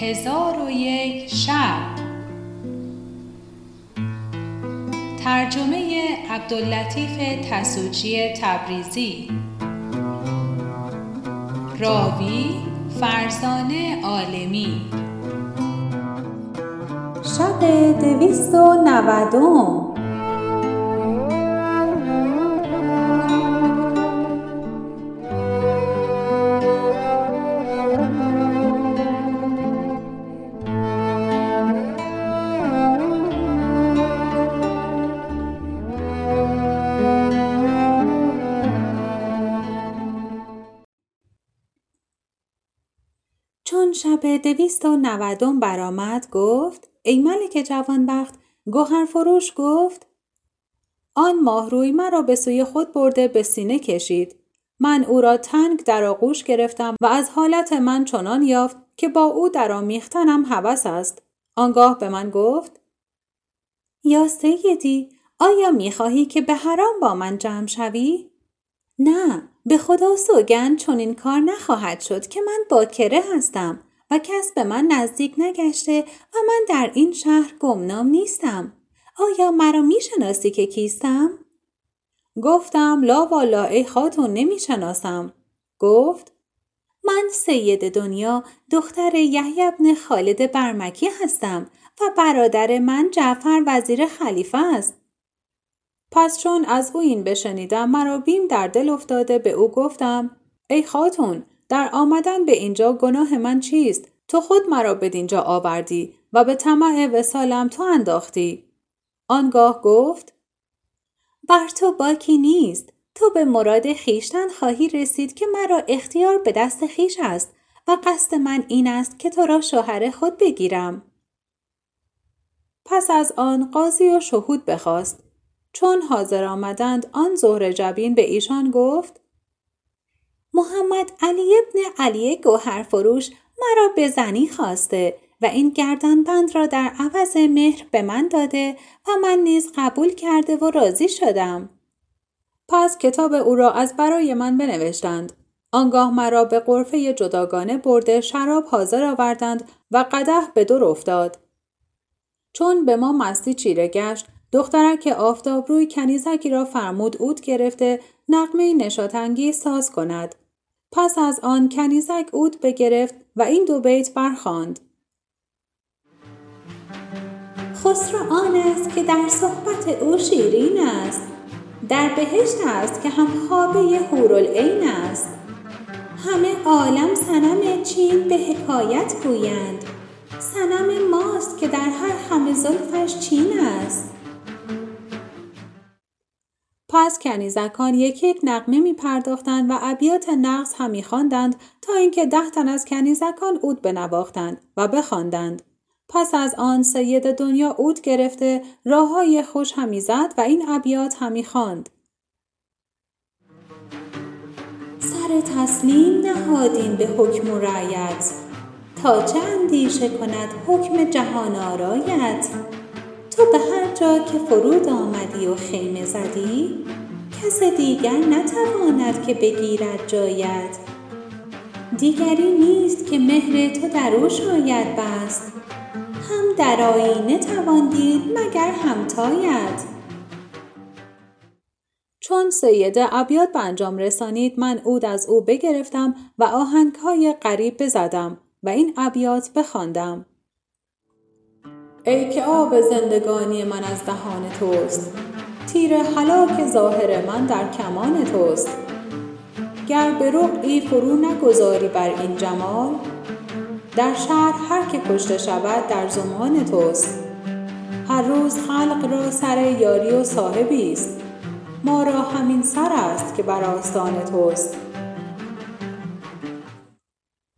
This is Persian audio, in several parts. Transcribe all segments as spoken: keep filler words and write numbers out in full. هزار و یک شب ترجمه عبداللطیف تسوچی تبریزی راوی فرزان عالمی شب دویست و نودم شب دویست و نودم برآمد گفت ای ملک جوانبخت. گوهر فروش گفت آن ماه روی مرا به سوی خود برده به سینه کشید. من او را تنگ در آغوش گرفتم و از حالت من چنان یافت که با او در آمیختنم هوس است. آنگاه به من گفت یا سیدی آیا می‌خواهی که به حرم با من جمع شوی؟ نه به خدا سوگند چنین کار نخواهد شد که من باکره هستم و کس به من نزدیک نگشته و من در این شهر گمنام نیستم. آیا مرا می شناسی که کیستم؟ گفتم لا والا ای خاتون نمی شناسم. گفت من سیده دنیا دختر یحیی بن خالد برمکی هستم و برادر من جعفر وزیر خلیفه است. پس چون از او این بشنیدم مرا بیم در دل افتاده به او گفتم ای خاتون در آمدن به اینجا گناه من چیست؟ تو خود مرا به دینجا آوردی و به طمع وصالم تو انداختی. آنگاه گفت بر تو باکی نیست. تو به مراد خیشتن خواهی رسید که مرا اختیار به دست خیش است و قصد من این است که تو را شوهر خود بگیرم. پس از آن قاضی و شهود بخواست. چون حاضر آمدند آن زهر جبین به ایشان گفت محمد علی ابن علی گوهر فروش مرا به زنی خواسته و این گردن بند را در عوض مهر به من داده و من نیز قبول کرده و راضی شدم. پس کتاب او را از برای من بنوشتند. آنگاه مرا به غرفه جداگانه برده شراب حاضر آوردند و قدح به دور افتاد. چون به ما مستی چیره گشت دخترک آفتاب روی کنیزکی را فرمود عود گرفته نغمه نشاط‌انگیز ساز کند. پس از آن کنیزک عود بگرفت و این دو بیت برخواند. خسرو آن است که در صحبت او شیرین است. در بهشت است که هم خوابه حورالعین است. همه عالم صنم چین به حکایت گویند. صنم ماست که در هر خم زلفش چین است. پس کنیزکان یک یک نغمه می پرداختند و ابیات نغز هم می خواندند تا اینکه ده تن از کنیزکان عود بنواختند و بخواندند. پس از آن سید دنیا عود گرفته راههای خوش همی زد و این ابیات همی خواند. سر تسلیم نهادیم به حکم و رعیت، تا چه اندیشه کند حکم جهان آرایت. تو به هر جا که فرود آمدی و خیمه زدی، کس دیگر نتواند که بگیرد جایت. دیگری نیست که مهر تو در او شاید بست، هم در آینه توان دید مگر همتایت. چون سیده ابیات به انجام رسانید من عود از او بگرفتم و آهنگهای غریب بزدم و این ابیات بخواندم. ای که آب زندگانی من از دهان توست، تیر هلاک ظاهر من در کمان توست. گر به رقعی فرو نگذاری بر این جمال، در شهر هر که کشته شود در زمان توست. هر روز خلق را سر یاری و صاحبی است، ما را همین سر است که بر آستان توست.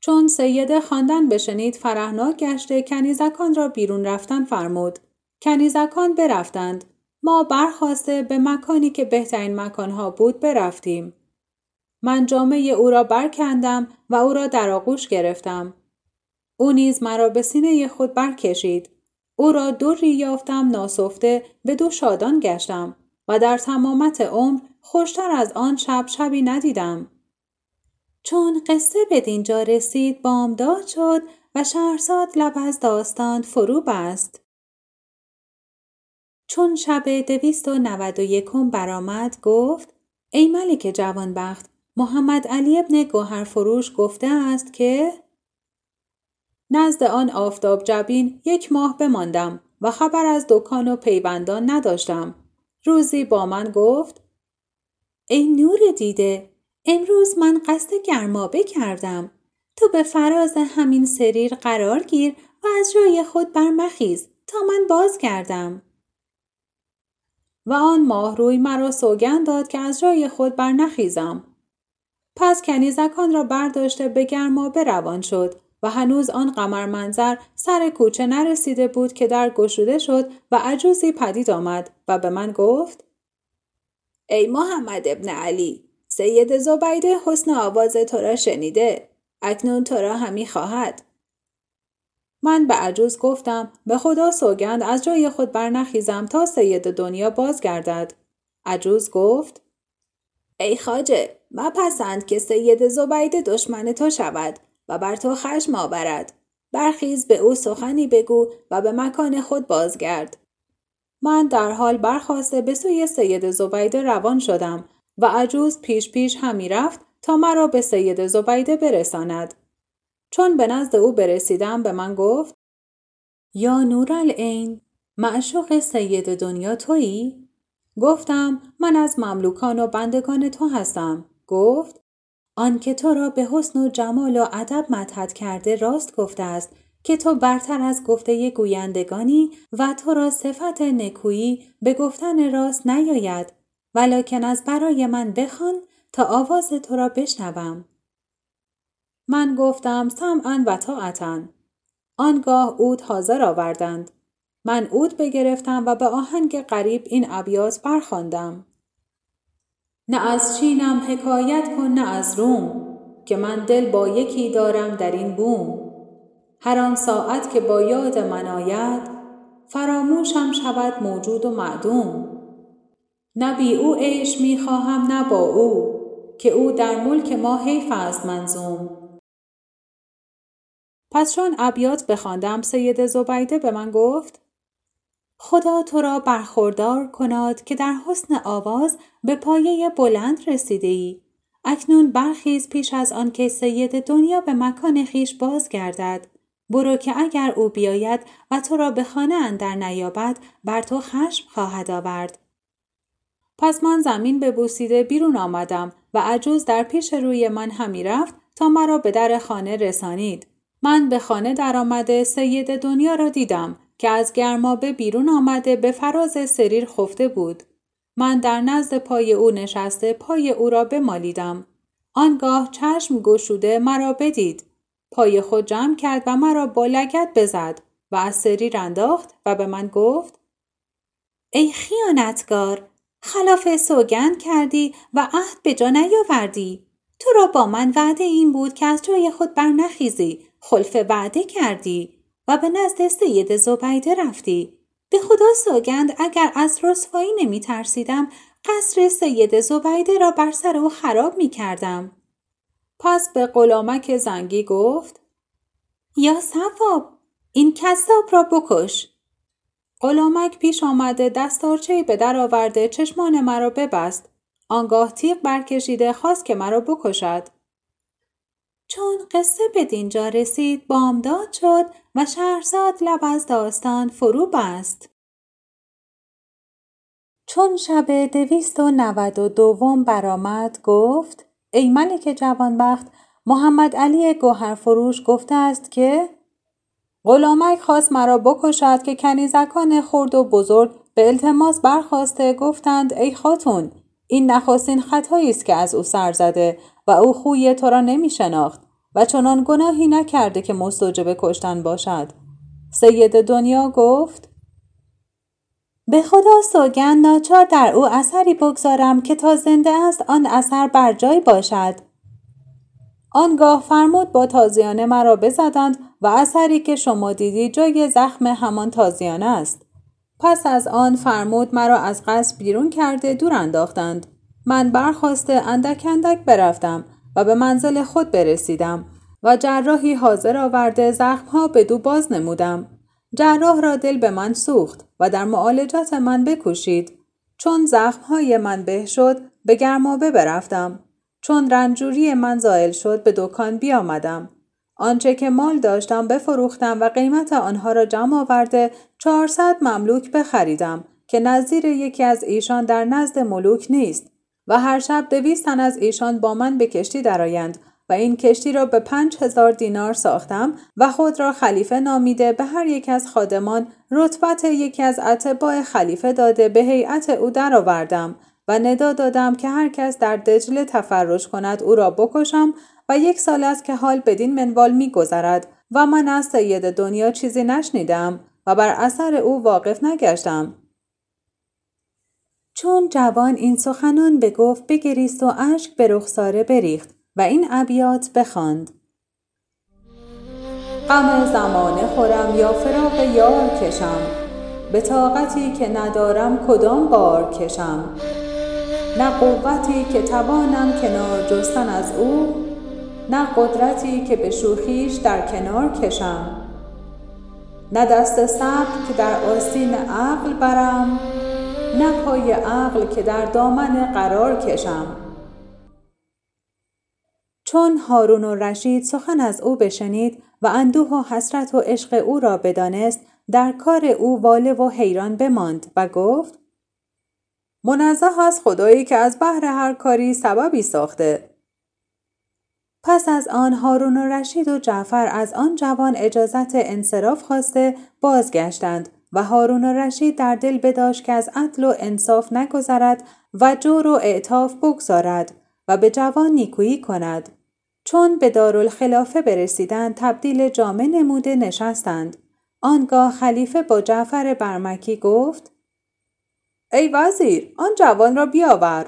چون سیده خواندن بشنید فرحناک گشته کنیزکان را بیرون رفتن فرمود. کنیزکان برفتند. ما برخواسته به مکانی که بهترین مکانها بود برفتیم. من جامه او را برکندم و او را در آغوش گرفتم. او نیز مرا به سینه خود برکشید. او را دری یافتم ناسفته به دو شادان گشتم و در تمامت عمر خوشتر از آن شب شبی ندیدم. چون قصه به دینجا رسید بامداد شد و شهرزاد لب از داستان فرو بست. چون شب دویست و نود و یکم برآمد گفت: ای ملک جوانبخت، محمد علی ابن گوهرفروش گفته است که نزد آن آفتاب جبین یک ماه بماندم و خبر از دکان و پیوندان نداشتم. روزی با من گفت: ای نور دیده، امروز من قصد گرمابه کردم. تو به فراز همین سریر قرار گیر و از جای خود برمخیز تا من باز کردم. و آن ماه روی مرا سوگند داد که از جای خود برنخیزم. پس کنیزکان را برداشته به گرمابه روان شد و هنوز آن قمر منظر سر کوچه نرسیده بود که در گشوده شد و عجوزی پدید آمد و به من گفت: ای محمد ابن علی، سیده زبیده حسن آواز تو را شنیده، اکنون تو را همی خواهد. من به عجوز گفتم: به خدا سوگند از جای خود برنخیزم تا سید دنیا بازگردد. عجوز گفت: ای خواجه، مپسند که سید زبیده دشمن تو شود و بر تو خشم آورد. برخیز، به او سخنی بگو و به مکان خود بازگرد. من در حال برخاسته به سوی سید زبیده روان شدم و عجوز پیش پیش همی رفت تا مرا به سید زبیده برساند. چون به نزد او برسیدم به من گفت: یا نورالعین، معشوق سید دنیا تویی؟ گفتم: من از مملوکان و بندگان تو هستم. گفت: آن که تو را به حسن و جمال و ادب مدحت کرده راست گفته است که تو برتر از گفته گویندگانی و تو را صفت نکویی به گفتن راست نیاید، ولکن از برای من بخوان تا آواز تو را بشنوم. من گفتم: سمعا و طاعتا. آنگاه عود حاضر آوردند. من عود بگرفتم و به آهنگ غریب این ابیات برخواندم: نه از چینم حکایت کن نه از روم، که من دل با یکی دارم در این بوم. هر آن ساعت که با یاد من آید، فراموشم شود موجود و معدوم. نه بی او عیش می خواهم نه با او، که او در ملک ما حیف است منظوم. پس چون ابیات بخواندم سید زبیده به من گفت: خدا تو را برخوردار کناد که در حسن آواز به پایه بلند رسیده ای. اکنون برخیز پیش از آن که سید دنیا به مکان خیش بازگردد. برو که اگر او بیاید و تو را به خانه اندر نیابد بر تو خشم خواهد آورد. پس من زمین ببوسیده بیرون آمدم و عجوز در پیش روی من همی رفت تا مرا به در خانه رسانید. من به خانه در آمده سید دنیا را دیدم که از گرمابه بیرون آمده به فراز سریر خفته بود. من در نزد پای او نشسته پای او را بمالیدم. آنگاه چشم گشوده مرا بدید. پای خود جمع کرد و مرا با لگد بزد و از سریر انداخت و به من گفت: ای خیانتگار، خلاف سوگند کردی و عهد به جا نیاوردی. تو را با من وعده این بود که از جای خود برنخیزی، خلف وعده کردی و به نزد سید زبیده رفتی. به خدا سوگند اگر از رسوایی نمی ترسیدم قصر سید زبیده را بر سر او خراب می کردم. پس به غلامک زنگی گفت: یا صواب، این کذاب را بکش. غلامک پیش آمده دستارچه‌ای به در آورده چشمان مرا ببست. آنگاه تیغ برکشیده خواست که مرا بکشد. چون قصه به دینجا رسید بامداد شد و شهرزاد لب از داستان فرو بست. چون شب دویست و نود و دوم برآمد گفت: ای ملک جوانبخت، محمد علی گوهرفروش گفته است که غلامک خواست مرا بکشد که کنیزکان خرد و بزرگ به التماس برخواسته گفتند: ای خاتون، این نخستین خطایی است که از او سر زده و او خوی تو را نمی شناخت و چنان گناهی نکرده که مستوجب کشتن باشد. سید دنیا گفت: به خدا سوگند ناچار در او اثری بگذارم که تا زنده است آن اثر بر جای باشد. آنگاه فرمود با تازیانه مرا بزدند و اثری که شما دیدی جای زخم همان تازیانه است. پس از آن فرمود مرا از قصر بیرون کرده دور انداختند. من برخواسته اندک اندک برفتم و به منزل خود برسیدم و جراحی حاضر آورده زخمها به دو باز نمودم. جراح را دل به من سوخت و در معالجت من بکوشید. چون زخمهای من به شد به گرمابه برفتم. چون رنجوری من زائل شد به دکان بیامدم. آنچه که مال داشتم بفروختم و قیمت آنها را جمع آورده چهارصد مملوک بخریدم که نظیر یکی از ایشان در نزد ملوک نیست و هر شب دویست تن از ایشان با من به کشتی درآیند و این کشتی را به پنج هزار دینار ساختم و خود را خلیفه نامیده به هر یک از خادمان رتبت یکی از اتباع خلیفه داده به هیئت او درآوردم و ندا دادم که هر کس در دجله تفرج کند او را بکشم و یک سال است که حال بدین منوال می‌گذرد و من از سید دنیا چیزی نشنیدم و بر اثر او واقف نگشتم. چون جوان این سخنان بگفت بگریست و اشک به رخساره بریخت و این ابیات بخواند: غم زمانه خورم یا فراق یار کشم، به طاقتی که ندارم کدام بار کشم، نه قوتی که توانم کنار جستن از او، نه قدرتی که به شوخیش در کنار کشم، نه دست صبر که در آستین عقل برم، نه پای عقل که در دامن قرار کشم. چون هارون الرشید سخن از او بشنید و اندوه و حسرت و عشق او را بدانست، در کار او واله و حیران بماند و گفت: منزه از خدایی که از بهر هر کاری سببی ساخته. پس از آن هارون الرشید و جعفر از آن جوان اجازت انصراف خواسته بازگشتند و هارون الرشید در دل بداشت که از عدل و انصاف نگذرد و جور و اعتاف بگذارد و به جوان نیکویی کند. چون به دارالخلافه برسیدند تبدیل جامه نموده نشستند. آنگاه خلیفه با جعفر برمکی گفت: ای وزیر، آن جوان را بیاور.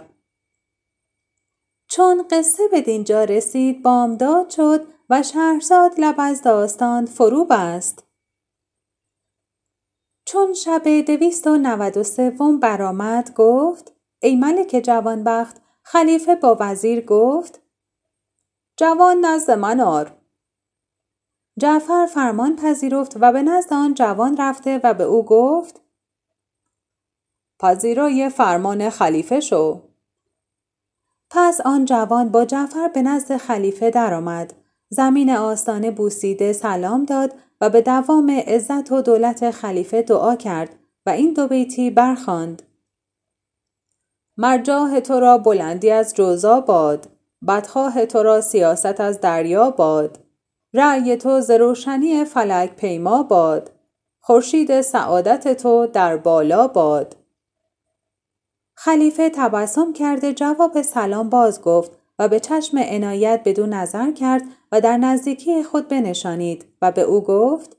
چون قصه به دینجا رسید بامداد شد و شهرزاد لب از داستان فرو بست. چون شب دویست و نود و سوم برآمد گفت: ای ملک جوانبخت، خلیفه با وزیر گفت: جوان نزد من آر. جعفر فرمان پذیرفت و به نزد آن جوان رفته و به او گفت: پذیرای فرمان خلیفه شو. پس آن جوان با جعفر به نزد خلیفه درآمد، زمین آستانه بوسیده سلام داد و به دوام عزت و دولت خلیفه دعا کرد و این دو بیتی برخواند: مرجاه تو را بلندی از جوزا باد، بدخواه تو را سیاست از دریا باد، رأی تو ز روشنی فلک پیما باد، خورشید سعادت تو در بالا باد. خلیفه تبسم کرده جواب سلام باز گفت و به چشم عنایت بدو نظر کرد و در نزدیکی خود بنشانید و به او گفت: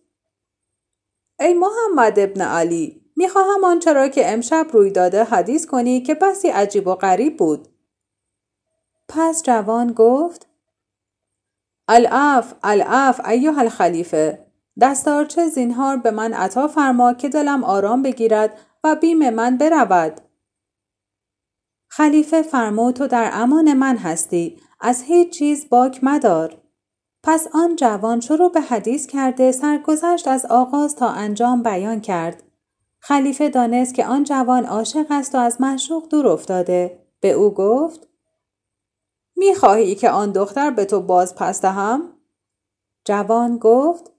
ای محمد ابن علی، میخواهم آنچه را که امشب روی داده حدیث کنی که بسی عجیب و غریب بود. پس جوان گفت: العفو العفو ایها الخلیفه، دستارچه زینهار به من عطا فرما که دلم آرام بگیرد و بیم من برود. خلیفه فرمود: تو در امان من هستی، از هیچ چیز باک مدار. پس آن جوان شروع به حدیث کرده سرگذشت از آغاز تا انجام بیان کرد. خلیفه دانست که آن جوان عاشق است و از معشوق دور افتاده. به او گفت: می‌خواهی که آن دختر به تو باز پس دهم؟ جوان گفت: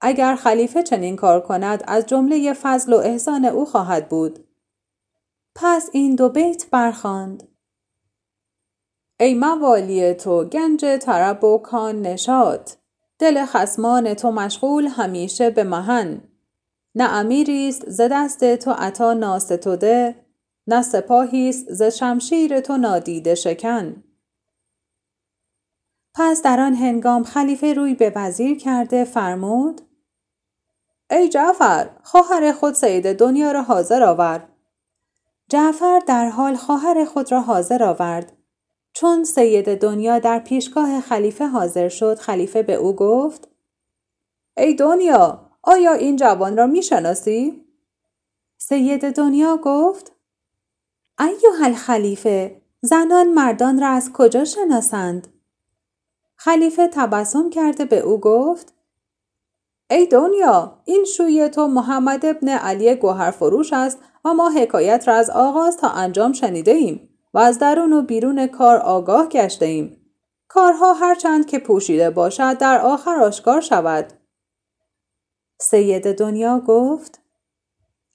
اگر خلیفه چنین کار کند از جمله فضل و احسان او خواهد بود. پس این دو بیت برخواند: ای موالی تو گنج طرب و کان نشاط، دل خصمان تو مشغول همیشه به مهن، نه امیریست ز دست تو عطا ناستوده، نه سپاهیست ز شمشیر تو نادیده شکن. پس در آن هنگام خلیفه روی به وزیر کرده فرمود: ای جعفر، خواهر خود سیده دنیا را حاضر آور. جعفر در حال خواهر خود را حاضر آورد. چون سید دنیا در پیشگاه خلیفه حاضر شد خلیفه به او گفت: ای دنیا، آیا این جوان را می شناسی؟ سید دنیا گفت: ایها الخلیفه، زنان مردان را از کجا شناسند؟ خلیفه تبسم کرده به او گفت: ای دنیا، این شوی تو محمد ابن علی گوهرفروش است و ما حکایت را از آغاز تا انجام شنیده ایم و از درون و بیرون کار آگاه گشته ایم. کارها هرچند که پوشیده باشد در آخر آشکار شود. سید دنیا گفت: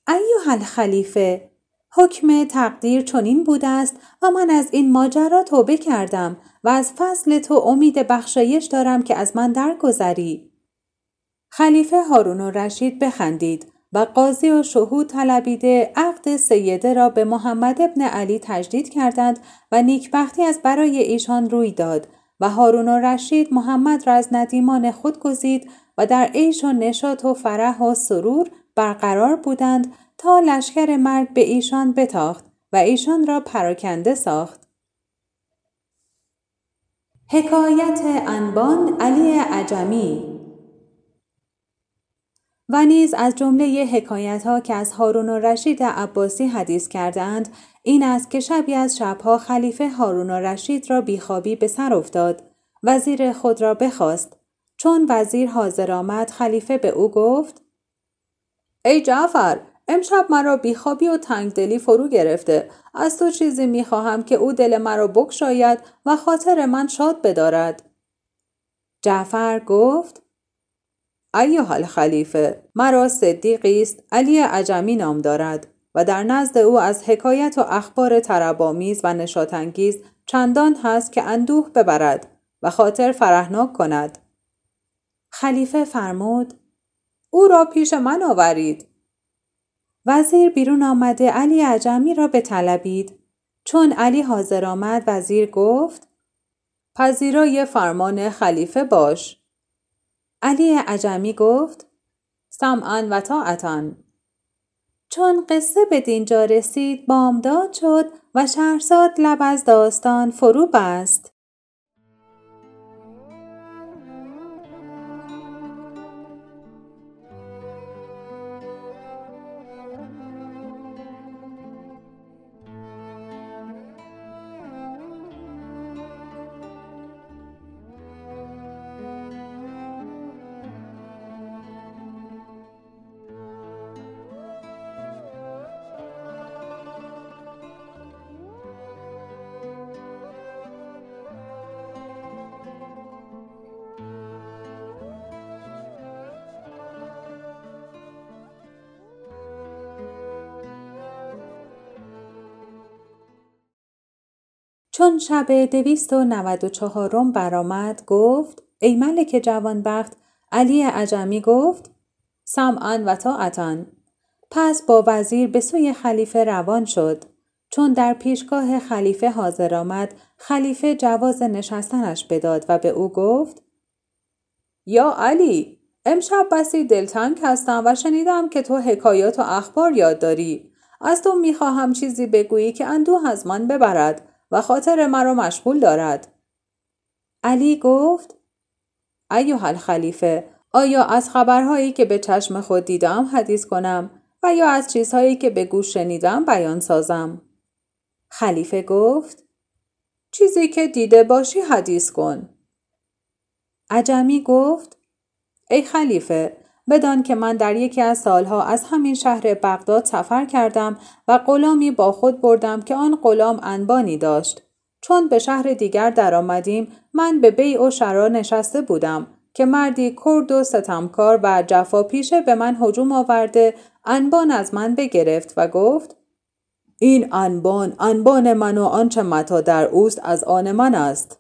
ایها الخلیفه، حکم تقدیر چنین بوده است و من از این ماجرا توبه کردم و از فضل تو امید بخشایش دارم که از من درگذری. خلیفه هارون الرشید بخندید و قاضی و شهود طلبیده عقد سیده را به محمد ابن علی تجدید کردند و نیکبختی از برای ایشان روی داد و هارون الرشید محمد را از ندیمان خود گزید و در عیش و نشاط و فرح و سرور برقرار بودند تا لشکر مرگ به ایشان بتاخت و ایشان را پراکنده ساخت. حکایت انبان علی عجمی. و نیز از جمله حکایت ها که از هارون الرشید عباسی حدیث کردند این است که شبی از شبها خلیفه هارون الرشید را بیخوابی به سر افتاد. وزیر خود را بخواست. چون وزیر حاضر آمد خلیفه به او گفت: ای جعفر، امشب مرا بیخوابی و تنگدلی فرو گرفته. از تو چیزی میخواهم که او دل مرا بگشاید و خاطر من شاد بدارد. جعفر گفت: ایها الخلیفه، مرا صدیقی است علی عجمی نام دارد و در نزد او از حکایت و اخبار طرب‌آمیز و نشاط‌انگیز چندان هست که اندوه ببرد و خاطر فرحناک کند. خلیفه فرمود: او را پیش من آورید. وزیر بیرون آمده علی عجمی را بطلبید. چون علی حاضر آمد وزیر گفت: پذیرای فرمان خلیفه باش. علی عجمی گفت: سمعاً و طاعتاً. چون قصه به دینجا رسید بامداد شد و شهرزاد لب از داستان فرو بست. چون شب دویست و نود و چهارم برآمد گفت: ای ملک جوانبخت، علی عجمی گفت: سمعاً و طاعتاً. پس با وزیر به سوی خلیفه روان شد. چون در پیشگاه خلیفه حاضر آمد خلیفه جواز نشستنش بداد و به او گفت: یا علی، امشب بسی دلتنگ هستم و شنیدم که تو حکایات و اخبار یاد داری. از تو میخواهم چیزی بگویی که اندوه از من ببرد و خاطر مرا مشغول دارد. علی گفت: ایها الخلیفه، آیا از خبرهایی که به چشم خود دیدم حدیث کنم و یا از چیزهایی که به گوش شنیدم بیان سازم؟ خلیفه گفت: چیزی که دیده باشی حدیث کن. عجمی گفت: ای خلیفه، بدان که من در یکی از سالها از همین شهر بغداد سفر کردم و غلامی با خود بردم که آن غلام انبانی داشت. چون به شهر دیگر در آمدیم من به بیع و شرا نشسته بودم که مردی کرد و ستمکار و جفاپیشه به من هجوم آورده. انبان از من بگرفت و گفت: این انبان انبان من و آنچه متاع در اوست از آن من است.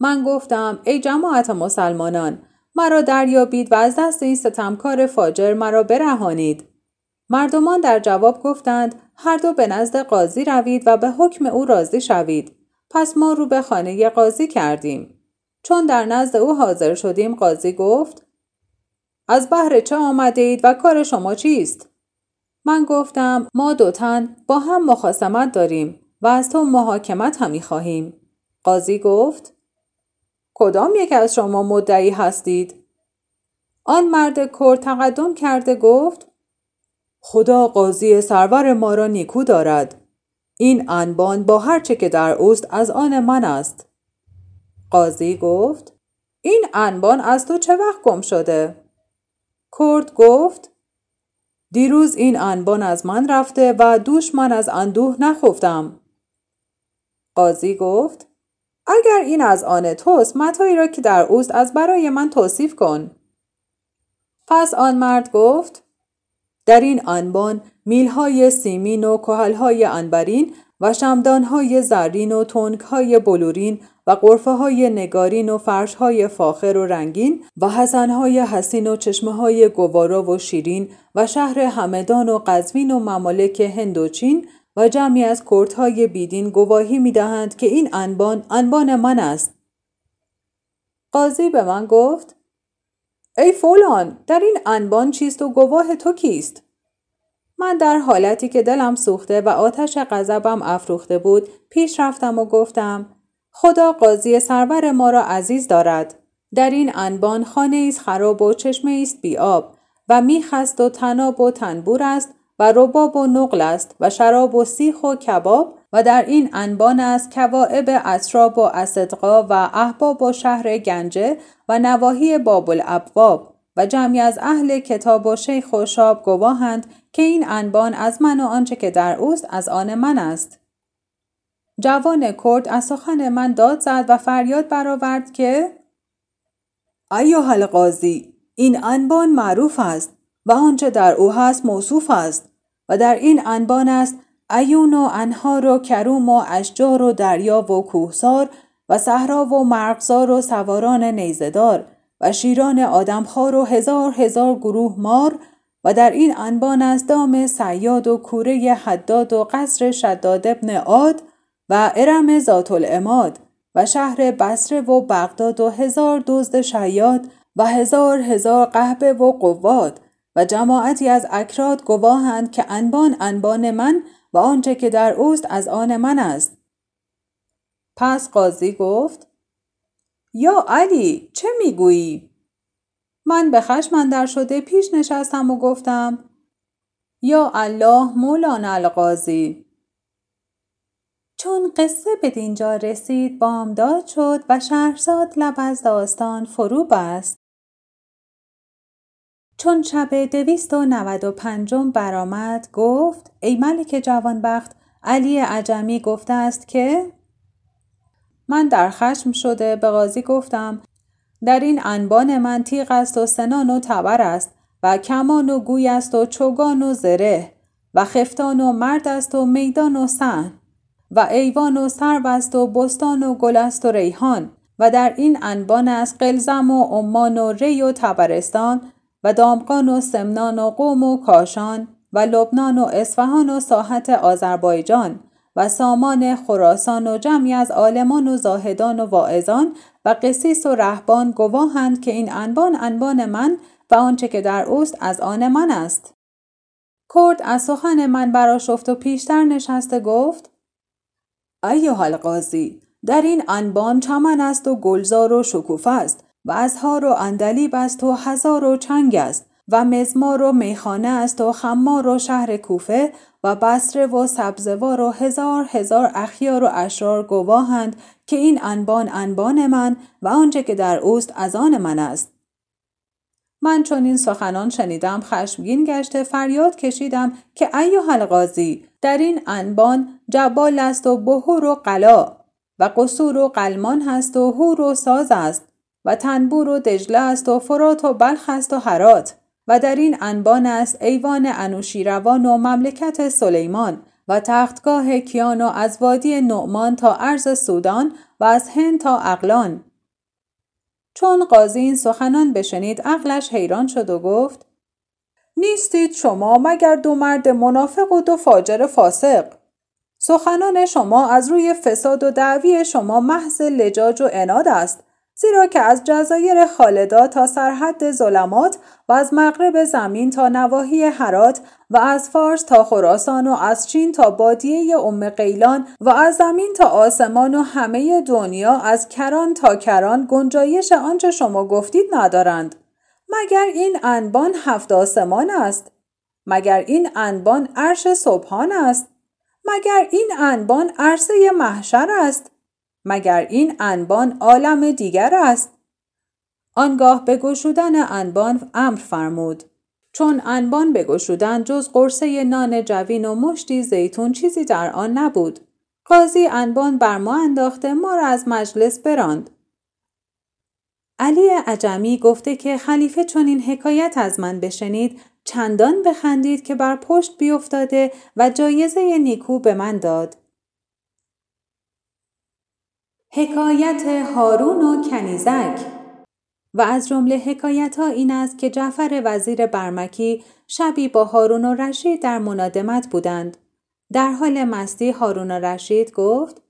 من گفتم: ای جماعت مسلمانان، مرا دریابید و از دست این ستمکار فاجر مرا برهانید. مردمان در جواب گفتند: هر دو به نزد قاضی روید و به حکم او راضی شوید. پس ما رو به خانه قاضی کردیم. چون در نزد او حاضر شدیم قاضی گفت: از بهر چه آمده اید و کار شما چیست؟ من گفتم: ما دو تن با هم مخاصمت داریم و از تو محاکمت همی خواهیم. قاضی گفت: کدام یک از شما مدعی هستید؟ آن مرد کرد تقدم کرده گفت: خدا قاضی سرور ما را نیکو دارد. این انبان با هر چه که در اوست از آن من است. قاضی گفت این انبان از تو چه وقت گم شده؟ کرد گفت دیروز این انبان از من رفته و دوش من از اندوه نخفتم. قاضی گفت اگر این از آن توست متاعی را که در اوست از برای من توصیف کن. پس آن مرد گفت در این انبان میلهای سیمین و کهلهای انبرین و شمدانهای زرین و تنگهای بلورین و قرفه‌های نگارین و فرش‌های فاخر و رنگین و حسن‌های حسین و چشمه‌های گوارا و شیرین و شهر همدان و قزوین و ممالک هند و چین و جمعی از کردهای بیدین گواهی می‌دهند که این انبان انبان من است. قاضی به من گفت ای فلان در این انبان چیست و گواه تو کیست؟ من در حالتی که دلم سوخته و آتش غضبم افروخته بود پیش رفتم و گفتم خدا قاضی سرور ما را عزیز دارد. در این انبان خانه ایست خراب و چشمه ایست بیاب و میخست و تناب و تنبور است و رباب و نقل است و شراب و سیخ و کباب و در این انبان است کواعب اتراب و اصدقا و احباب و شهر گنجه و نواحی باب الابواب و جمعی از اهل کتاب و شیخ و شاب گواهند که این انبان از من و آنچه که در اوست از آن من است. جوان کرد از سخن من داد زد و فریاد برآورد که ایها القاضی این انبان معروف است و آنچه در او هست موصوف است و در این انبان است عیون و انهار و کروم و اشجار و دریا و کوهسار و صحرا و مرغزار و سواران نیزدار و شیران آدمخوار و هزار هزار گروه مار و در این انبان است دام صیاد و کوره حداد و قصر شداد ابن عاد و ارم ذات العماد و شهر بصره و بغداد و هزار دزد شیاد و هزار هزار قحبه و قواد و جماعتی از اکراد گواهند که انبان انبان من و آنچه که در اوست از آن من است. پس قاضی گفت یا علی چه میگویی؟ من به خشم اندر شده پیش نشستم و گفتم یا الله مولانا القاضی. چون قصه به دینجا رسید بامداد شد و شهرزاد لب از داستان فرو بست. چون شب دویست و نود و پنجم برآمد گفت ای ملک جوانبخت علی عجمی گفته است که من در خشم شده به قاضی گفتم در این انبان من تیغ است و سنان و تبر است و کمان و گوی است و چوگان و زره و خفتان و مرد است و میدان و صحن و ایوان و سرو است و بستان و گل است و ریحان و در این انبان است قلزم و عمان و ری و تبرستان و دامغان و سمنان و قم و کاشان و لبنان و اصفهان و ساحت آذربایجان و سامان خراسان و جمعی از عالمان و زاهدان و واعظان و قسیس و رهبان گواهند که این انبان انبان من و آنچه که در اوست از آن من است. کرد از سخن من برآشفت و پیشتر نشسته گفت ایها القاضی در این انبان چمن است و گلزار و شکوفه است و ازهار و اندلیب است و هزار و چنگ است و مزمار و میخانه است و خمار و شهر کوفه و بصره و سبزوار و هزار هزار اخیار و اشرار گواهند که این انبان انبان من و آنچه که در اوست از آن من است. من چون این سخنان شنیدم خشمگین گشته فریاد کشیدم که ایها القاضی در این انبان جبال است و بحور و قلا و قصور و قلمان هست و هور و ساز است و تنبور و دجله است و فرات و بلخ است و هرات و در این انبان است ایوان انوشیروان و مملکت سلیمان و تختگاه کیان و از وادی نعمان تا عرض سودان و از هند تا اغلان. چون قاضی این سخنان بشنید عقلش حیران شد و گفت نیستید شما مگر دو مرد منافق و دو فاجر فاسق. سخنان شما از روی فساد و دعوی شما محض لجاج و عناد است، زیرا که از جزایر خالدا تا سرحد ظلمات و از مغرب زمین تا نواحی هرات و از فارس تا خراسان و از چین تا بادیه ام قیلان و از زمین تا آسمان و همه دنیا از کران تا کران گنجایش آنچه شما گفتید ندارند. مگر این انبان هفت آسمان است؟ مگر این انبان عرش سبحان است؟ مگر این انبان عرصه محشر است؟ مگر این انبان عالم دیگر است؟ آنگاه به گشودن انبان امر فرمود. چون انبان به گشودن جز قرصه نان جوین و مشتی زیتون چیزی در آن نبود. قاضی انبان بر ما انداخته ما را از مجلس براند. علی عجمی گفته که خلیفه چون این حکایت از من بشنید چندان بخندید که بر پشت بیفتاده و جایزه نیکو به من داد. حکایت هارون و کنیزک. و از جمله حکایت‌ها این است که جعفر وزیر برمکی شبی با هارون الرشید در منادمت بودند. در حال مستی هارون الرشید گفت: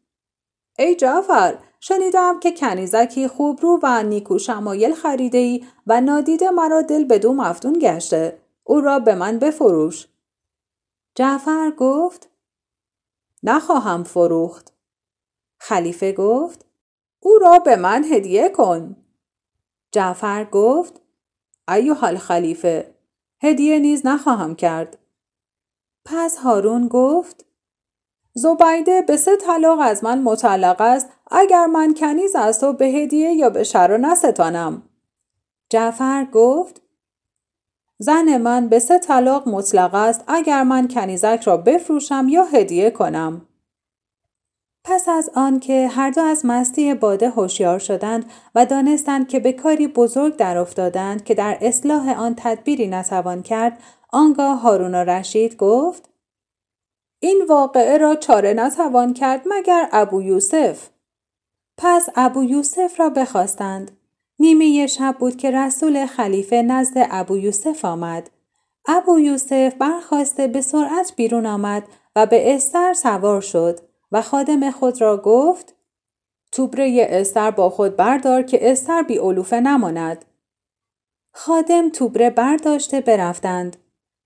ای جعفر، شنیدم که کنیزکی خوبرو و نیکو شمایل خریده‌ای و نادیده مرا دل به دو مفتون گشته. او را به من بفروش. جعفر گفت: نخواهم فروخت. خلیفه گفت: او را به من هدیه کن. جعفر گفت: ایها الخلیفه، هدیه نیز نخواهم کرد. پس هارون گفت: زبیده به سه طلاق از من مطلق است اگر من کنیز از تو به هدیه یا به شرا نستانم. جعفر گفت: زن من به سه طلاق مطلق است اگر من کنیزک را بفروشم یا هدیه کنم. پس از آن که هر دو از مستی باده هوشیار شدند و دانستند که به کاری بزرگ در افتادند که در اصلاح آن تدبیری نتوان کرد، آنگاه هارون الرشید گفت: این واقعه را چاره نتوان کرد مگر ابویوسف. پس ابویوسف را بخواستند. نیمه شب بود که رسول خلیفه نزد ابویوسف آمد. ابویوسف برخاسته به سرعت بیرون آمد و به استر سوار شد و خادم خود را گفت: توبره استر با خود بردار که استر بی علوفه نماند. خادم توبره برداشته برفتند.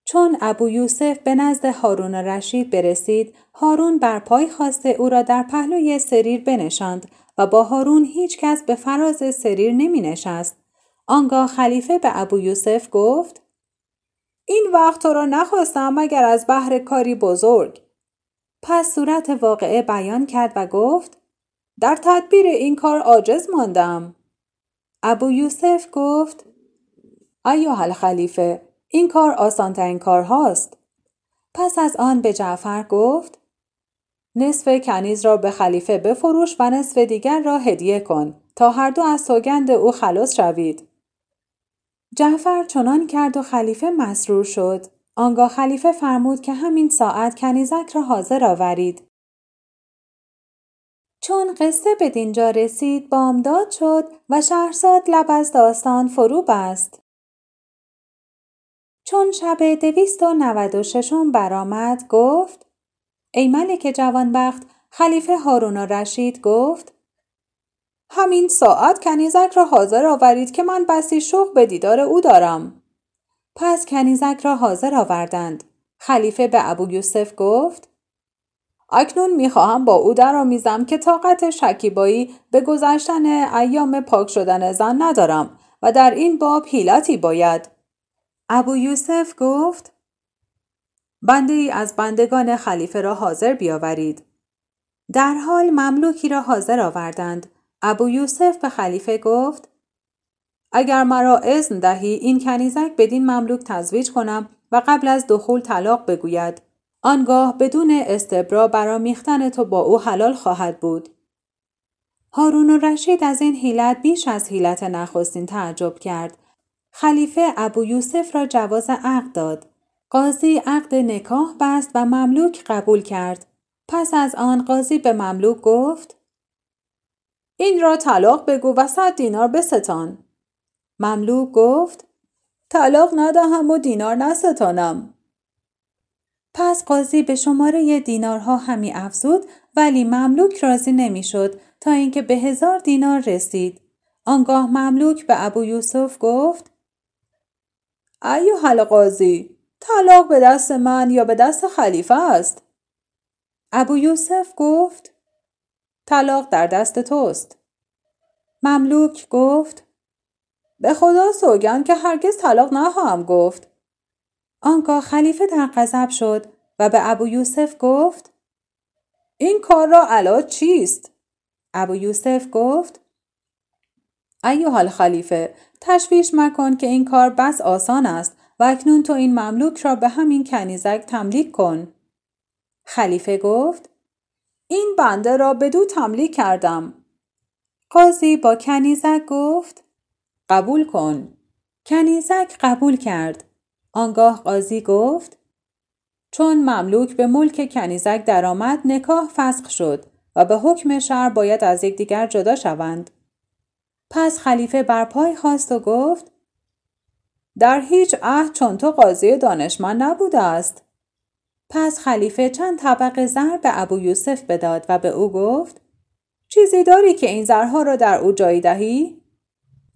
چون ابویوسف به نزد هارون الرشید برسید، هارون بر پای خواسته او را در پهلوی سریر بنشاند و با هارون هیچ کس به فراز سریر نمی نشست. آنگاه خلیفه به ابویوسف گفت: این وقت را نخواستم مگر از بهر کاری بزرگ. پس صورت واقعه بیان کرد و گفت: در تدبیر این کار عاجز ماندم. ابویوسف گفت: ایها الخلیفه، این کار آسان‌ترین کار هاست. پس از آن به جعفر گفت: نصف کنیز را به خلیفه بفروش و نصف دیگر را هدیه کن تا هر دو از سوگند او خلاص شوید. جعفر چنان کرد و خلیفه مسرور شد. آنگاه خلیفه فرمود که همین ساعت کنیزک را حاضر آورید. چون قصه به دینجا رسید بامداد شد و شهرزاد لب از داستان فرو بست. چون شب دویست و نود و ششم برآمد گفت: ای ملک جوانبخت، خلیفه هارون الرشید گفت: همین ساعت کنیزک را حاضر آورید که من بسی شوق به دیدار او دارم. پس کنیزک را حاضر آوردند. خلیفه به ابویوسف گفت: اکنون میخواهم با او درآمیزم که طاقت شکیبایی به گذشتن ایام پاک شدن زن ندارم و در این باب حیلتی باید. ابویوسف گفت: بنده ای از بندگان خلیفه را حاضر بیاورید. در حال مملوکی را حاضر آوردند. ابویوسف به خلیفه گفت: اگر مرا اذن دهی این کنیزک بدین مملوک تزویج کنم و قبل از دخول طلاق بگوید. آنگاه بدون استبرا برآمیختن تو با او حلال خواهد بود. هارون الرشید از این حیلت بیش از حیلت نخستین تعجب کرد. خلیفه ابویوسف را جواز عقد داد. قاضی عقد نکاح بست و مملوک قبول کرد. پس از آن قاضی به مملوک گفت: این را طلاق بگو و صد دینار بستان. مملوک گفت: طلاق ندهم و دینار نستانم. پس قاضی به شماره دینارها همی افزود، ولی مملوک راضی نمی شد تا اینکه به هزار دینار رسید. آنگاه مملوک به ابویوسف گفت: ایها القاضی، طلاق به دست من یا به دست خلیفه است؟ ابویوسف گفت: طلاق در دست توست. مملوک گفت: به خدا سوگند که هرگز طلاق نخواهم گفت. آنگاه خلیفه در غضب شد و به ابویوسف گفت: این کار را علاج چیست؟ ابویوسف گفت: ایها الخلیفه، تشویش مکن که این کار بس آسان است و اکنون تو این مملوک را به همین کنیزک تملیک کن. خلیفه گفت: این بنده را به دو تملیک کردم. قاضی با کنیزک گفت: قبول کن. کنیزک قبول کرد. آنگاه قاضی گفت: چون مملوک به ملک کنیزک درآمد، نکاح فسخ شد و به حکم شرع باید از یکدیگر جدا شوند. پس خلیفه بر پای خاست و گفت: در هیچ عهد چون تو قاضی دانشمند نبوده است. پس خلیفه چند طبق زر به ابویوسف بداد و به او گفت: چیزی داری که این زرها را در او جای دهی؟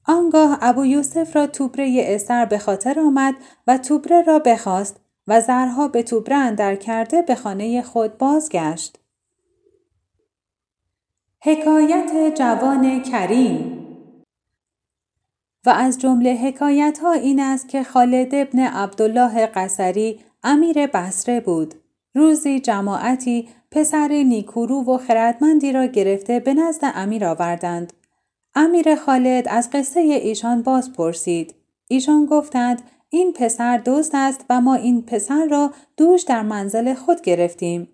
آنگاه ابویوسف را توبره استر به خاطر آمد و توبره را بخواست و زرها به توبره اندر کرده به خانه خود بازگشت. حکایت جوان کریم. و از جمله حکایت ها این است که خالد ابن عبدالله قصری امیر بصره بود. روزی جماعتی پسر نیکورو و خردمندی را گرفته به نزد امیر آوردند. امیر خالد از قصه ایشان باز پرسید. ایشان گفتند: این پسر دزد است و ما این پسر را دوش در منزل خود گرفتیم.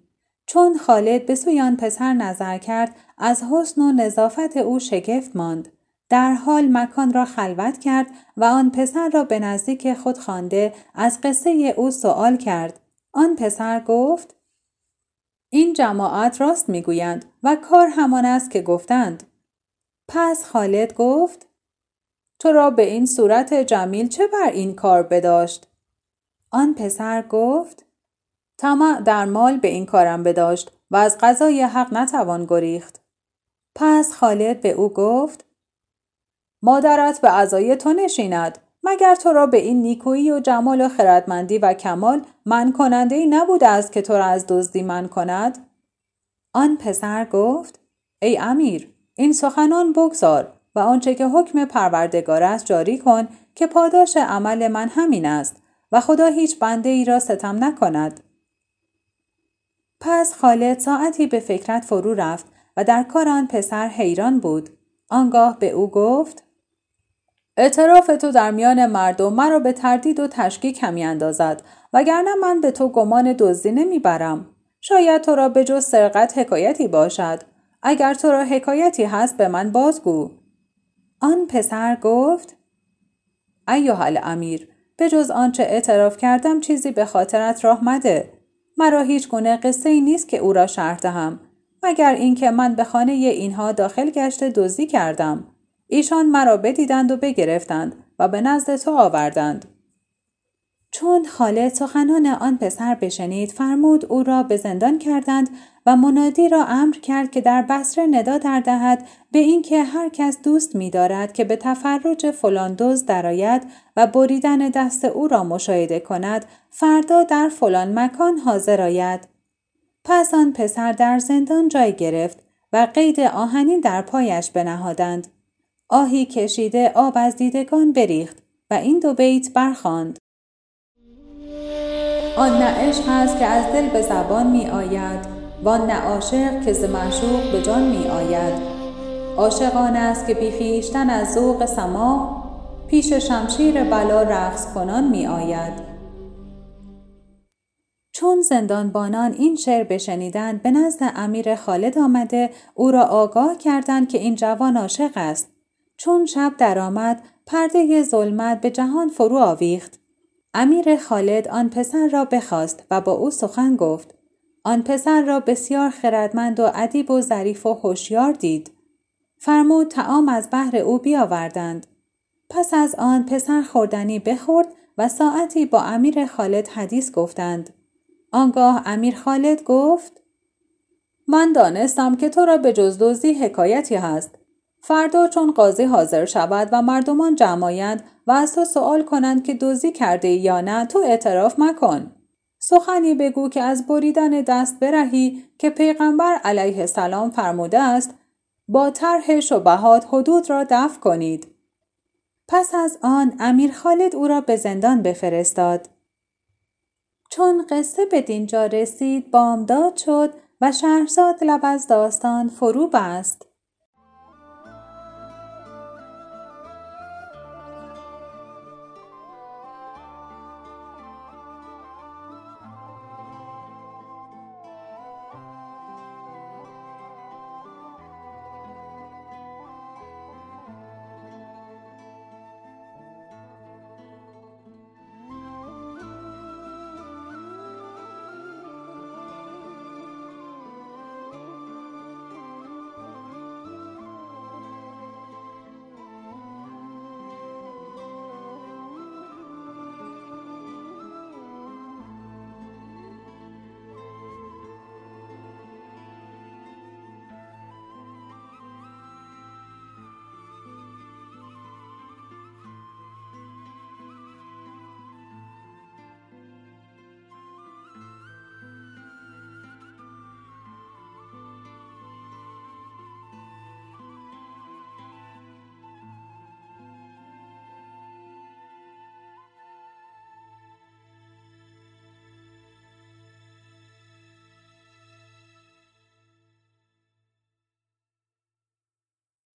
چون خالد به سوی آن پسر نظر کرد، از حسن و نظافت او شگفت ماند. در حال مکان را خلوت کرد و آن پسر را به نزدیک خود خوانده از قصه او سوال کرد. آن پسر گفت: این جماعت راست میگویند و کار همان است که گفتند. پس خالد گفت: تو را به این صورت جمیل چه بر این کار بداشت؟ آن پسر گفت: طمع در مال به این کارم بداشت و از قضای حق نتوان گریخت. پس خالد به او گفت: مادرت به عزای تو نشیند، مگر تو را به این نیکویی و جمال و خردمندی و کمال من کننده‌ای نبوده است که تو را از دزدی من کند؟ آن پسر گفت: ای امیر، این سخنان بگذار و آنچه که حکم پروردگار است جاری کن که پاداش عمل من همین است و خدا هیچ بنده ای را ستم نکند. پس خالد ساعتی به فکرت فرو رفت و در کار آن پسر حیران بود. آنگاه به او گفت: اعتراف تو در میان مردم مرا به تردید و تشکیک همی اندازد، وگرنه من به تو گمان دزدی نمیبرم. شاید تو را به جز سرقت حکایتی باشد. اگر تو را حکایتی هست به من بازگو. آن پسر گفت: ایها الامیر، به جز آنچه اعتراف کردم چیزی به خاطرت راه مده. مرا هیچ گونه قصه ای نیست که او را شرح دهم، مگر اینکه من به خانه اینها داخل گشته دزدی کردم. ایشان مرا بدیدند و بگرفتند و به نزد تو آوردند. چون خالد سخنان آن پسر بشنید، فرمود او را به زندان کردند و منادی را امر کرد که در بصره ندا در دهد به اینکه هر کس دوست می‌دارد که به تفرج فلان دزد درآید و بریدن دست او را مشاهده کند، فردا در فلان مکان حاضر آید. پس آن پسر در زندان جای گرفت و قید آهنین در پایش بنهادند. آهی کشیده آب از دیدگان بریخت و این دو بیت برخواند: آن نه عشق است که از دل به زبان می آید، وان نه عاشق که ز معشوق به جان می آید. عاشق آن است که بی خویشتن از ذوق سماع، پیش شمشیر بلا رقص کنان می آید. چون زندانبانان این شعر بشنیدند، به نزد امیر خالد آمده او را آگاه کردند که این جوان عاشق است. چون شب درآمد، پرده ظلمت به جهان فرو آویخت. امیر خالد آن پسر را بخواست و با او سخن گفت. آن پسر را بسیار خردمند و ادیب و ظریف و هوشیار دید. فرمود طعام از بهر او بیاوردند. پس از آن پسر خوردنی بخورد و ساعتی با امیر خالد حدیث گفتند. آنگاه امیر خالد گفت: من دانستم که تو را به جز دزدی حکایتی هست. فردا چون قاضی حاضر شود و مردمان جمع آیند و از تو سوال کنند که دزدی کرده یا نه، تو اعتراف مکن. سخنی بگو که از بریدن دست برهی، که پیغمبر علیه السلام فرموده است: با طرح شبهات حدود را دفع کنید. پس از آن امیر خالد او را به زندان بفرستاد. چون قصه به دینجا رسید، بامداد شد و شهرزاد لب از داستان فرو بست.